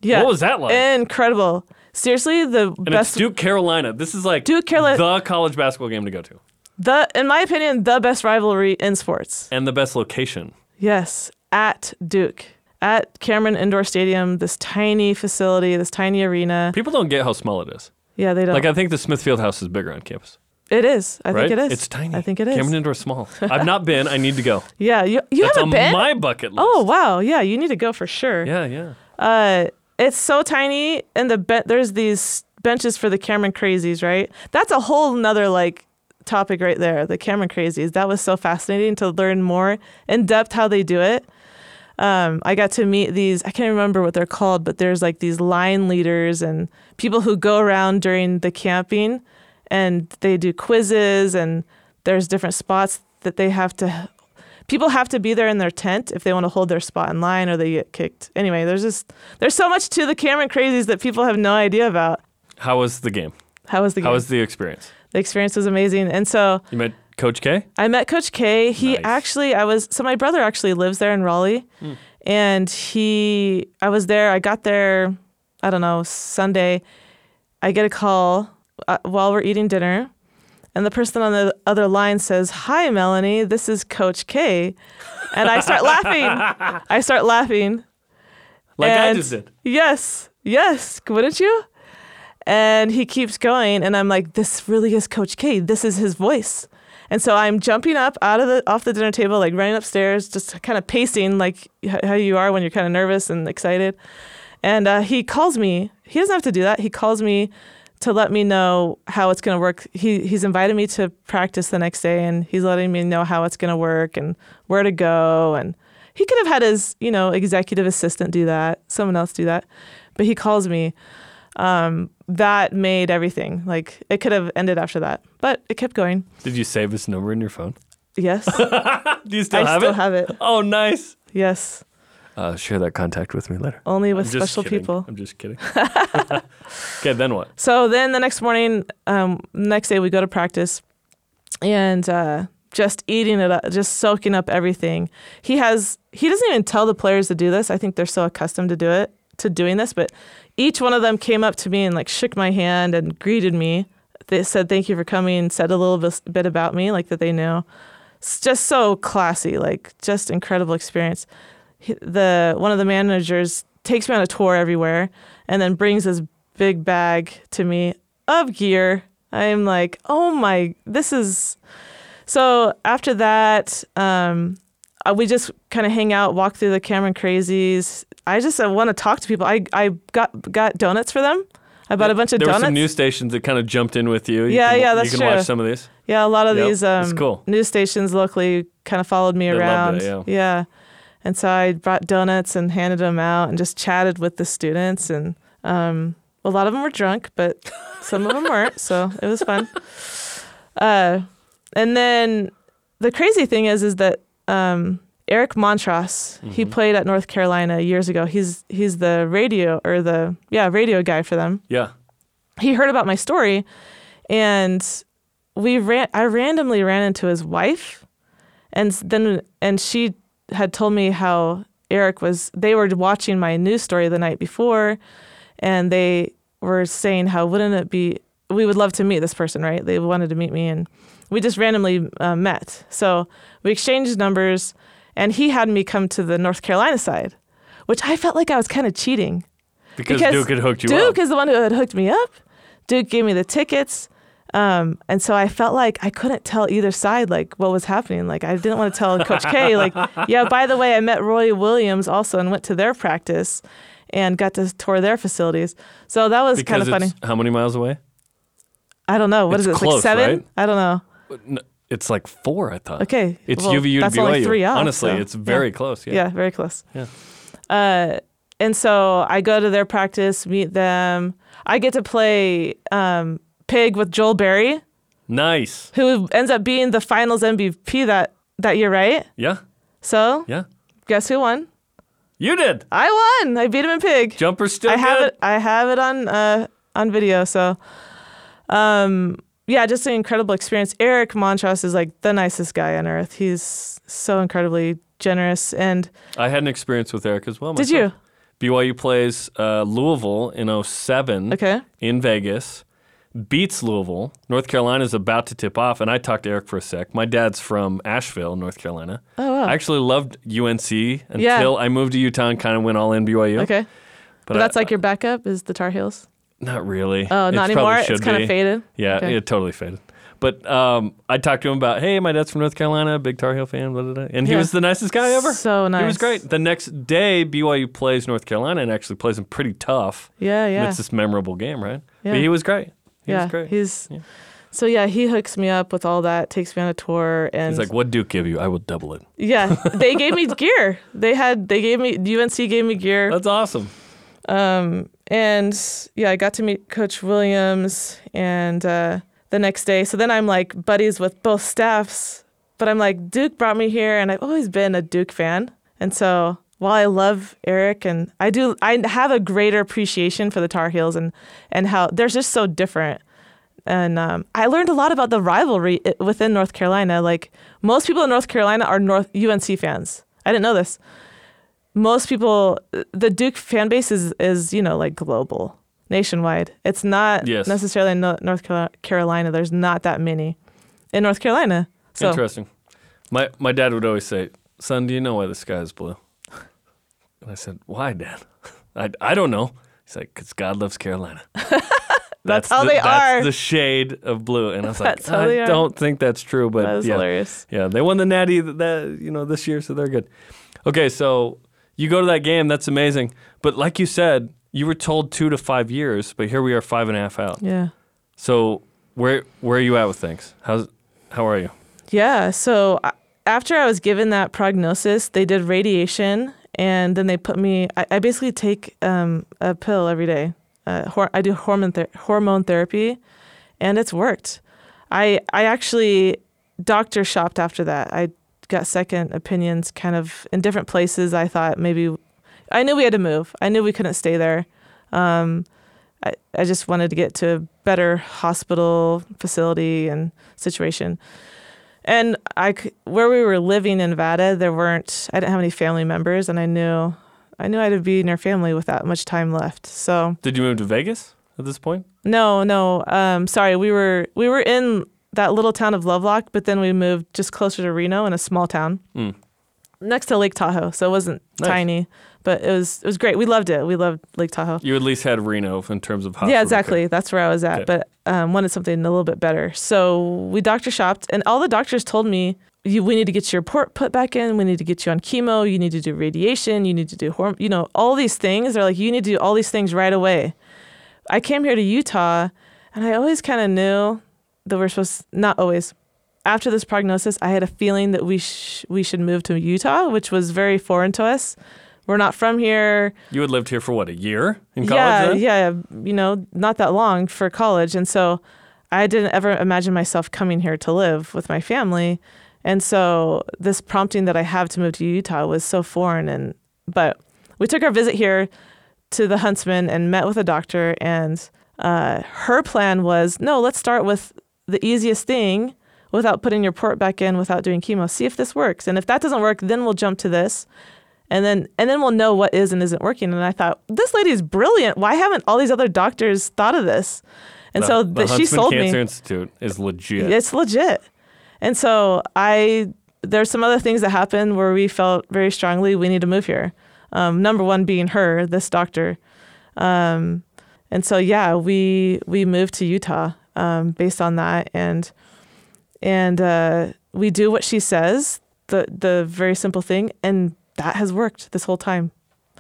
yeah. what was that like? Incredible. Seriously, the and best. It's Duke, Carolina. This is like Duke, Carolina, the college basketball game to go to. The, in my opinion, the best rivalry in sports. And the best location. Yes, at Duke. At Cameron Indoor Stadium, this tiny facility, this tiny arena. People don't get how small it is. Yeah, they don't. Like, I think the Smithfield House is bigger on campus. It is. I right? think it is. It's tiny. I think it is. Cameron Indoor is small. I've not been. I need to go. Yeah. You, you haven't been? That's on my bucket list. Oh, wow. Yeah, you need to go for sure. Yeah, yeah. Uh, it's so tiny, and the be- there's these benches for the Cameron Crazies, right? That's a whole nother, like, topic right there, the Cameron Crazies. That was so fascinating to learn more in depth how they do it. Um, I got to meet these, I can't remember what they're called, but there's, like, these line leaders and people who go around during the camping. And they do quizzes, and there's different spots that they have to, people have to be there in their tent if they want to hold their spot in line or they get kicked. Anyway, there's just, there's so much to the Cameron Crazies that people have no idea about. How was the game? How was the game? How was the experience? The experience was amazing. And so. You met Coach K? I met Coach K. He nice. actually, I was, so my brother actually lives there in Raleigh. Mm. And he, I was there, I got there, I don't know, Sunday. I get a call. Uh, while we're eating dinner, and the person on the other line says, "Hi, Melanie, this is Coach K," and I start laughing. I start laughing, like and I just did. Yes, yes, wouldn't you? And he keeps going, and I'm like, "This really is Coach K. This is his voice." And so I'm jumping up out of the off the dinner table, like running upstairs, just kind of pacing, like how you are when you're kind of nervous and excited. And uh, he calls me. He doesn't have to do that. He calls me to let me know how it's going to work. He He's invited me to practice the next day, and he's letting me know how it's going to work and where to go. And he could have had his, you know, executive assistant do that, someone else do that. But he calls me. Um, that made everything. Like, it could have ended after that, but it kept going. Did you save his number in your phone? Yes. Do you still I have still it? I still have it. Oh, nice. Yes. Uh, share that contact with me later. Only with I'm special people. I'm just kidding. Okay, then what? So then the next morning, um, next day we go to practice, and uh, just eating it up, just soaking up everything. He has, he doesn't even tell the players to do this. I think they're so accustomed to do it, to doing this. But each one of them came up to me and, like, shook my hand and greeted me. They said thank you for coming, said a little bit about me, like that they knew. It's just so classy, like just incredible experience. The one of the managers takes me on a tour everywhere, and then brings this big bag to me of gear. I'm like, oh my, this is. So after that, um, we just kind of hang out, walk through the Cameron Crazies. I just I want to talk to people. I I got got donuts for them. I bought yeah, a bunch of there donuts. There were some news stations that kind of jumped in with you. you yeah, can, yeah, that's true. You can true. watch some of these. Yeah, a lot of yep, these um, cool. news stations locally kind of followed me they around. Loved it, yeah. yeah. And so I brought donuts and handed them out and just chatted with the students. And um, a lot of them were drunk, but some of them weren't. So it was fun. Uh, and then the crazy thing is, is that um, Eric Montross, mm-hmm. he played at North Carolina years ago. He's he's the radio or the, yeah, radio guy for them. Yeah. He heard about my story, and we ran. I randomly ran into his wife, and then and she had told me how Eric was, they were watching my news story the night before, and they were saying how wouldn't it be, we would love to meet this person, right? They wanted to meet me, and we just randomly uh, met. So we exchanged numbers, and he had me come to the North Carolina side, which I felt like I was kind of cheating. Because, because Duke had hooked you Duke up. Duke is the one who had hooked me up. Duke gave me the tickets. Um, and so I felt like I couldn't tell either side, like, what was happening. Like, I didn't want to tell Coach K, like, yeah, by the way, I met Roy Williams also and went to their practice and got to tour their facilities. So that was kind of funny. How many miles away? I don't know. What it's is it? Close, like seven? Right? I don't know. No, It's like four, I thought. Okay. It's well, U V U to B Y U. Only three out, honestly, so. It's very yeah. close. Yeah. yeah, very close. Yeah. Uh, and so I go to their practice, meet them. I get to play um, Pig with Joel Berry. Nice. Who ends up being the finals M V P that, that year, right? Yeah. So yeah. guess who won? You did. I won. I beat him in Pig. Jumper's still I good. Have it, I have it on uh, on video, so... Um, yeah, just an incredible experience. Eric Montross is like the nicest guy on earth. He's so incredibly generous. And I had an experience with Eric as well. Myself. Did you? B Y U plays uh, Louisville in oh seven okay. in Vegas, beats Louisville. North Carolina's about to tip off, and I talked to Eric for a sec. My dad's from Asheville, North Carolina. Oh, wow. I actually loved U N C until yeah. I moved to Utah and kind of went all in B Y U. Okay. But, but that's I, like your backup is the Tar Heels? Not really. Oh, not it's anymore? It's kind of faded? Yeah, okay. It totally faded. But um, I talked to him about, hey, my dad's from North Carolina, big Tar Heel fan, blah, blah, blah. And he yeah. was the nicest guy ever. So nice. He was great. The next day, B Y U plays North Carolina and actually plays them pretty tough. Yeah, yeah. And it's this memorable game, right? Yeah. But he was great. He yeah, was great. He's, yeah. So, yeah, he hooks me up with all that, takes me on a tour. And he's like, what Duke give you? I will double it. Yeah. They gave me gear. They had, they gave me, U N C gave me gear. That's awesome. Um, and yeah, I got to meet Coach Williams and, uh, the next day. So then I'm like buddies with both staffs, but I'm like, Duke brought me here and I've always been a Duke fan. And so while I love Eric and I do, I have a greater appreciation for the Tar Heels and, and how they're just so different. And, um, I learned a lot about the rivalry within North Carolina. Like most people in North Carolina are North U N C fans. I didn't know this. Most people, the Duke fan base is, is you know, like global, nationwide. It's not yes. necessarily in North Carolina. There's not that many in North Carolina. So. Interesting. My my dad would always say, son, do you know why the sky is blue? And I said, why, Dad? I, I don't know. He's like, because God loves Carolina. that's, that's how the, they that's are. The shade of blue. And I was like, I don't are. think that's true. But that is yeah, hilarious. Yeah, they won the Natty that, you know, this year, so they're good. Okay, so... You go to that game, that's amazing. But like you said, you were told two to five years, but here we are five and a half out. Yeah. So where where are you at with things? How's, how are you? Yeah, so after I was given that prognosis, they did radiation, and then they put me... I, I basically take um, a pill every day. Uh, hor- I do hormone ther- hormone therapy, and it's worked. I I actually doctor shopped after that. I got second opinions kind of in different places. I thought maybe I knew we had to move. I knew we couldn't stay there. Um, I, I just wanted to get to a better hospital facility and situation. And I, where we were living in Nevada, there weren't, I didn't have any family members and I knew, I knew I had to be near family without much time left. So did you move to Vegas at this point? No, no. Um, sorry. We were, we were in that little town of Lovelock, but then we moved just closer to Reno in a small town mm. next to Lake Tahoe. So it wasn't nice. Tiny, but it was it was great. We loved it. We loved Lake Tahoe. You at least had Reno in terms of hospital. Yeah, exactly. Care. That's where I was at, okay. but um, wanted something a little bit better. So we doctor shopped, and all the doctors told me, you, we need to get your port put back in. We need to get you on chemo. You need to do radiation. You need to do, horm- you know, all these things. They're like, you need to do all these things right away. I came here to Utah, and I always kind of knew... that we're supposed to, not always. After this prognosis, I had a feeling that we sh- we should move to Utah, which was very foreign to us. We're not from here. You had lived here for what, a year in college? Yeah, then? yeah, you know, not that long for college, and so I didn't ever imagine myself coming here to live with my family, and so this prompting that I have to move to Utah was so foreign. And but we took our visit here to the Huntsman and met with a doctor, and uh, her plan was no, let's start with the easiest thing without putting your port back in, without doing chemo, see if this works. And if that doesn't work, then we'll jump to this. And then and then we'll know what is and isn't working. And I thought, this lady is brilliant. Why haven't all these other doctors thought of this? And the, so the the, she sold me. The Huntsman Cancer Institute is legit. It's legit. And so I there's some other things that happened where we felt very strongly we need to move here. Um, number one being her, this doctor. Um, and so, yeah, we we moved to Utah. Um, based on that, and and uh, we do what she says, the the very simple thing, and that has worked this whole time.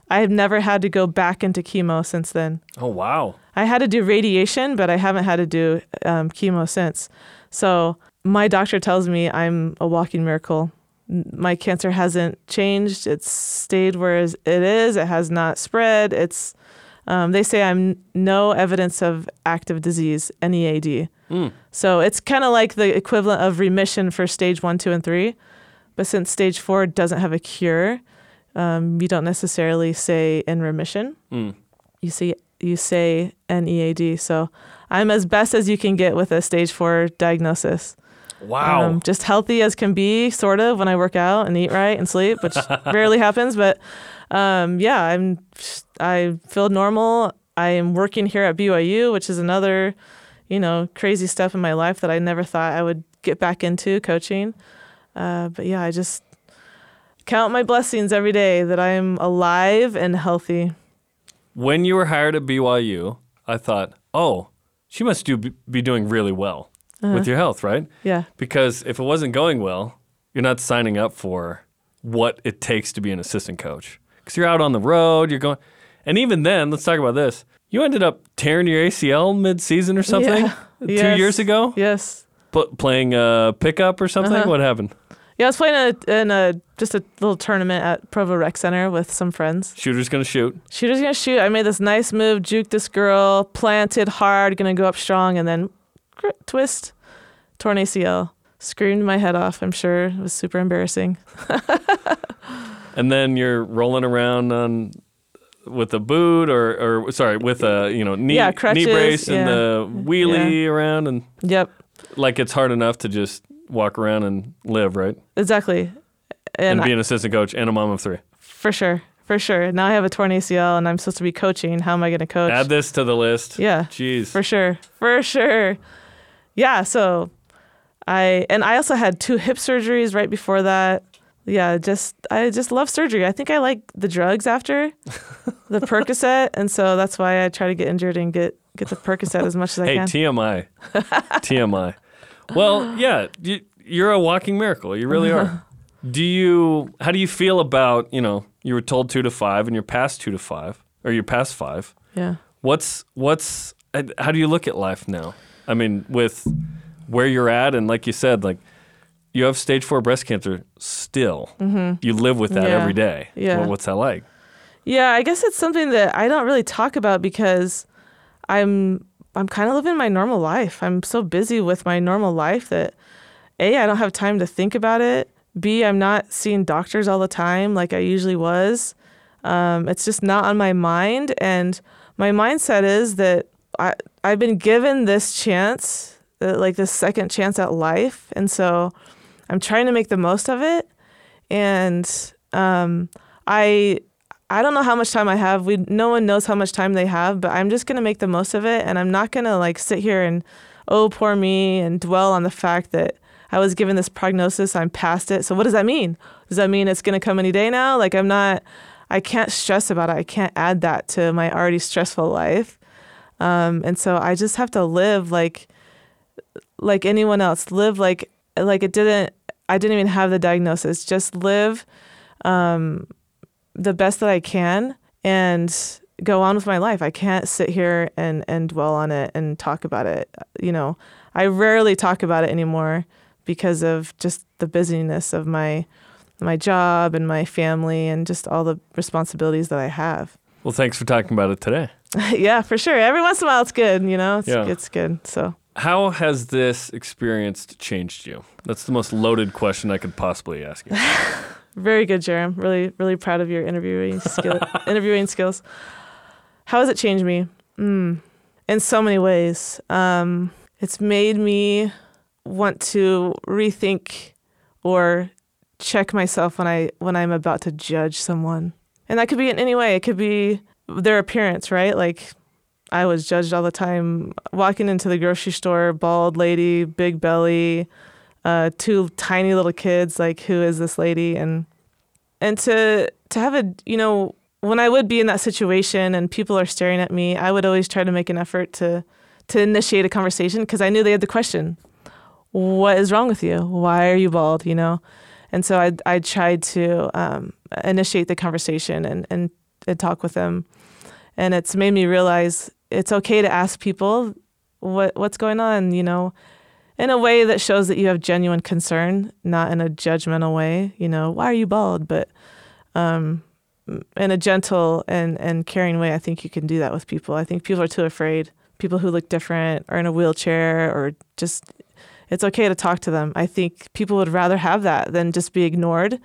I have never had to go back into chemo since then. Oh, wow. I had to do radiation, but I haven't had to do um, chemo since. So my doctor tells me I'm a walking miracle. My cancer hasn't changed. It's stayed where it is. It has not spread. It's um, they say I'm no evidence of active disease, N E A D. Mm. So it's kind of like the equivalent of remission for stage one, two, and three. But since stage four doesn't have a cure, um, you don't necessarily say in remission. Mm. You see, you say N E A D. So I'm as best as you can get with a stage four diagnosis. Wow. Um, just healthy as can be, sort of, when I work out and eat right and sleep, which rarely happens. But um, yeah, I'm, I feel normal. I am working here at B Y U, which is another, you know, crazy step in my life that I never thought I would get back into coaching. Uh, but yeah, I just count my blessings every day that I am alive and healthy. When you were hired at B Y U, I thought, oh, she must do be doing really well. Uh-huh. With your health, right? Yeah. Because if it wasn't going well, you're not signing up for what it takes to be an assistant coach. Because you're out on the road, you're going... And even then, let's talk about this. You ended up tearing your A C L mid-season or something yeah. two yes. years ago? Yes. P- playing uh, pickup or something? Uh-huh. What happened? Yeah, I was playing in, a, in a, just a little tournament at Provo Rec Center with some friends. Shooter's gonna shoot. Shooter's gonna shoot. I made this nice move, juked this girl, planted hard, gonna go up strong, and then... twist, torn A C L, screamed my head off. I'm sure it was super embarrassing. And then you're rolling around on with a boot, or, or sorry, with a you know knee yeah, crutches, knee brace yeah. and the wheelie yeah. around, and yep, like it's hard enough to just walk around and live, right? Exactly, and, and be an assistant coach and a mom of three. For sure. For sure. Now I have a torn A C L and I'm supposed to be coaching. How am I going to coach? Add this to the list. Yeah. Jeez. For sure. For sure. Yeah. So I, and I also had two hip surgeries right before that. Yeah. Just, I just love surgery. I think I like the drugs after the Percocet. And so that's why I try to get injured and get, get the Percocet as much as I hey, can. Hey, T M I. T M I. Well, yeah, you, you're a walking miracle. You really are. Do you, how do you feel about, you know, you were told two to five and you're past two to five, or you're past five. Yeah. What's, what's, how do you look at life now? I mean, with where you're at, and like you said, like you have stage four breast cancer still. Mm-hmm. You live with that yeah. every day. Yeah. Well, what's that like? Yeah, I guess it's something that I don't really talk about because I'm, I'm kind of living my normal life. I'm so busy with my normal life that A, I don't have time to think about it. B, I'm not seeing doctors all the time like I usually was. Um, it's just not on my mind. And my mindset is that I, I've been given this chance, uh, like this second chance at life. And so I'm trying to make the most of it. And um, I I don't know how much time I have. We No one knows how much time they have, but I'm just going to make the most of it. And I'm not going to like sit here and, oh, poor me, and dwell on the fact that I was given this prognosis, I'm past it. So what does that mean? Does that mean it's going to come any day now? Like I'm not, I can't stress about it. I can't add that to my already stressful life. Um, and so I just have to live like, like anyone else, live like, like it didn't, I didn't even have the diagnosis, just live um, the best that I can and go on with my life. I can't sit here and, and dwell on it and talk about it. You know, I rarely talk about it anymore, because of just the busyness of my my job and my family and just all the responsibilities that I have. Well, thanks for talking about it today. Yeah, for sure. Every once in a while it's good, you know? It's, yeah. it's good, so. How has this experience changed you? That's the most loaded question I could possibly ask you. Very good, Jerem. Really, really proud of your interviewing, skill, interviewing skills. How has it changed me? Mm. In so many ways. Um, it's made me... want to rethink or check myself when I when I'm about to judge someone, and that could be in any way. It could be their appearance, right? Like I was judged all the time walking into the grocery store, bald lady, big belly, uh, two tiny little kids. Like who is this lady? And and to to have a you know when I would be in that situation and people are staring at me, I would always try to make an effort to to initiate a conversation because I knew they had the question. What is wrong with you? Why are you bald? You know? And so I, I tried to um, initiate the conversation and, and, and talk with them. And it's made me realize it's okay to ask people what what's going on, you know? in a way that shows that you have genuine concern, not in a judgmental way, you know, why are you bald? But um, in a gentle and, and caring way, I think you can do that with people. I think people are too afraid. People who look different or in a wheelchair or just, it's okay to talk to them. I think people would rather have that than just be ignored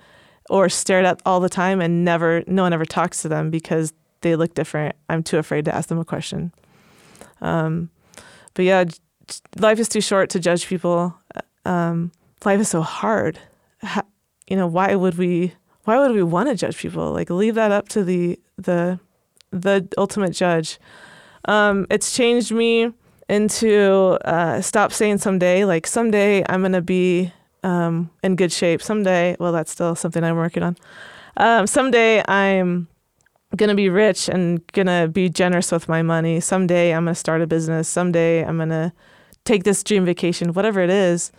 or stared at all the time and never, no one ever talks to them because they look different. I'm too afraid to ask them a question. Um, but yeah, life is too short to judge people. Um, life is so hard. How, you know, why would we, why would we want to judge people? Like, leave that up to the, the, the ultimate judge. Um, it's changed me into, uh, stop saying someday, like someday I'm going to be, um, in good shape someday. Well, that's still something I'm working on. Um, someday I'm going to be rich and going to be generous with my money. Someday I'm going to start a business. Someday I'm going to take this dream vacation, whatever it is.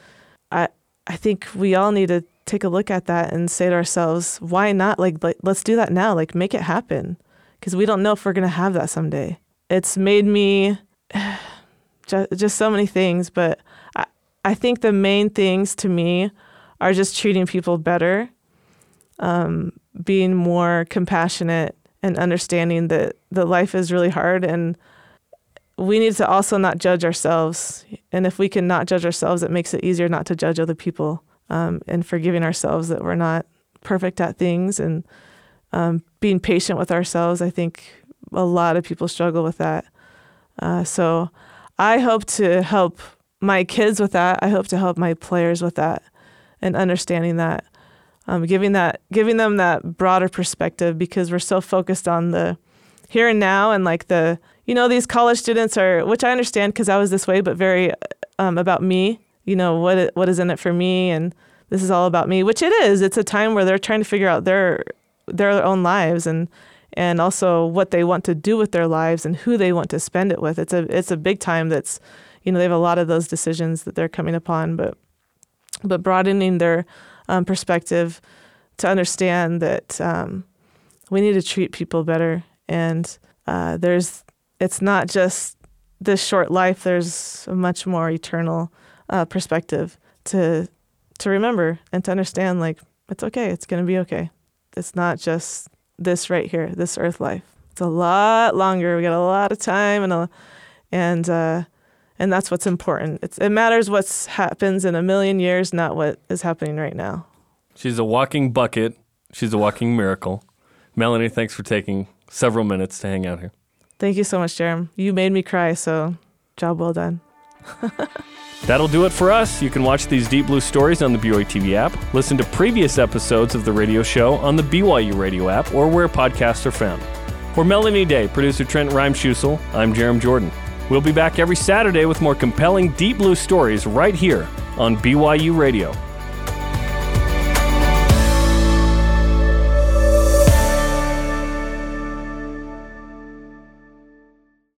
I, I think we all need to take a look at that and say to ourselves, why not? Like, like let's do that now. Like, make it happen. Cause we don't know if we're going to have that someday. It's made me just, just so many things, but I, I think the main things to me are just treating people better, um, being more compassionate, and understanding that, that life is really hard and we need to also not judge ourselves. And if we can not judge ourselves, it makes it easier not to judge other people, um, and forgiving ourselves that we're not perfect at things and um, being patient with ourselves. I think a lot of people struggle with that. Uh, so I hope to help my kids with that. I hope to help my players with that and understanding that. Um, giving that, giving them that broader perspective, because we're so focused on the here and now and like the, you know, these college students are, which I understand because I was this way, but very um, about me, you know, what what is in it for me? And this is all about me, which it is. It's a time where they're trying to figure out their their own lives and and also what they want to do with their lives and who they want to spend it with. It's a it's a big time that's, you know, they have a lot of those decisions that they're coming upon, but but broadening their Um, perspective to understand that um, we need to treat people better. And uh, there's, it's not just this short life, there's a much more eternal uh, perspective to to remember and to understand, like, it's okay, it's going to be okay. It's not just this right here, this earth life. It's a lot longer. We got a lot of time and a, and uh, And that's what's important. It's, it matters what happens in a million years, not what is happening right now. She's a walking bucket. She's a walking miracle. Melanie, thanks for taking several minutes to hang out here. Thank you so much, Jeremy. You made me cry, so job well done. That'll do it for us. You can watch these Deep Blue stories on the B Y U T V app, listen to previous episodes of the radio show on the B Y U radio app, or where podcasts are found. For Melanie Day, producer Trent Reimschusel, I'm Jeremy Jordan. We'll be back every Saturday with more compelling Deep Blue stories right here on B Y U Radio.